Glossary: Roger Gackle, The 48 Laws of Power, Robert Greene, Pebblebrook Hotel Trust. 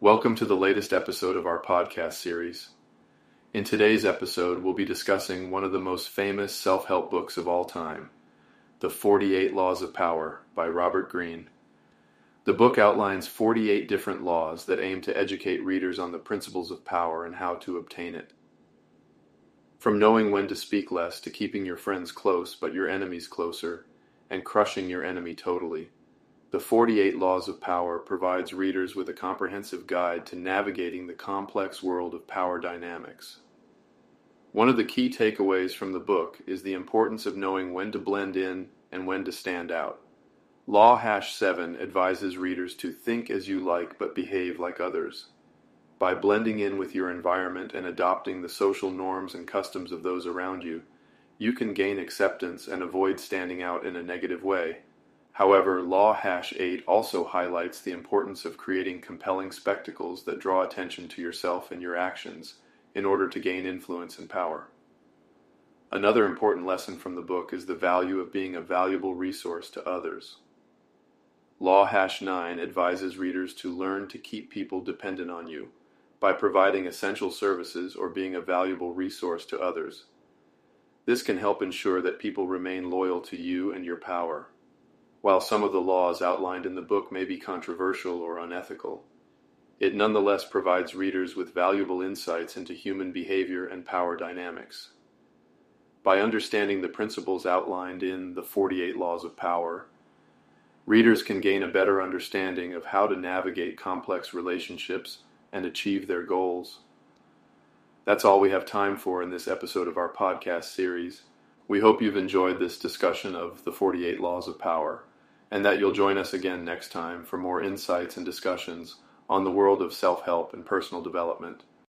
Welcome to the latest episode of our podcast series. In today's episode, we'll be discussing one of the most famous self-help books of all time, The 48 Laws of Power by Robert Greene. The book outlines 48 different laws that aim to educate readers on the principles of power and how to obtain it. From knowing when to speak less to keeping your friends close but your enemies closer, and crushing your enemy totally. The 48 Laws of Power provides readers with a comprehensive guide to navigating the complex world of power dynamics. One of the key takeaways from the book is the importance of knowing when to blend in and when to stand out. Law #7 advises readers to think as you like but behave like others. By blending in with your environment and adopting the social norms and customs of those around you, you can gain acceptance and avoid standing out in a negative way. However, Law #8 also highlights the importance of creating compelling spectacles that draw attention to yourself and your actions in order to gain influence and power. Another important lesson from the book is the value of being a valuable resource to others. Law #9 advises readers to learn to keep people dependent on you by providing essential services or being a valuable resource to others. This can help ensure that people remain loyal to you and your power. While some of the laws outlined in the book may be controversial or unethical, it nonetheless provides readers with valuable insights into human behavior and power dynamics. By understanding the principles outlined in The 48 Laws of Power, readers can gain a better understanding of how to navigate complex relationships and achieve their goals. That's all we have time for in this episode of our podcast series. We hope you've enjoyed this discussion of The 48 Laws of Power, and that you'll join us again next time for more insights and discussions on the world of self-help and personal development.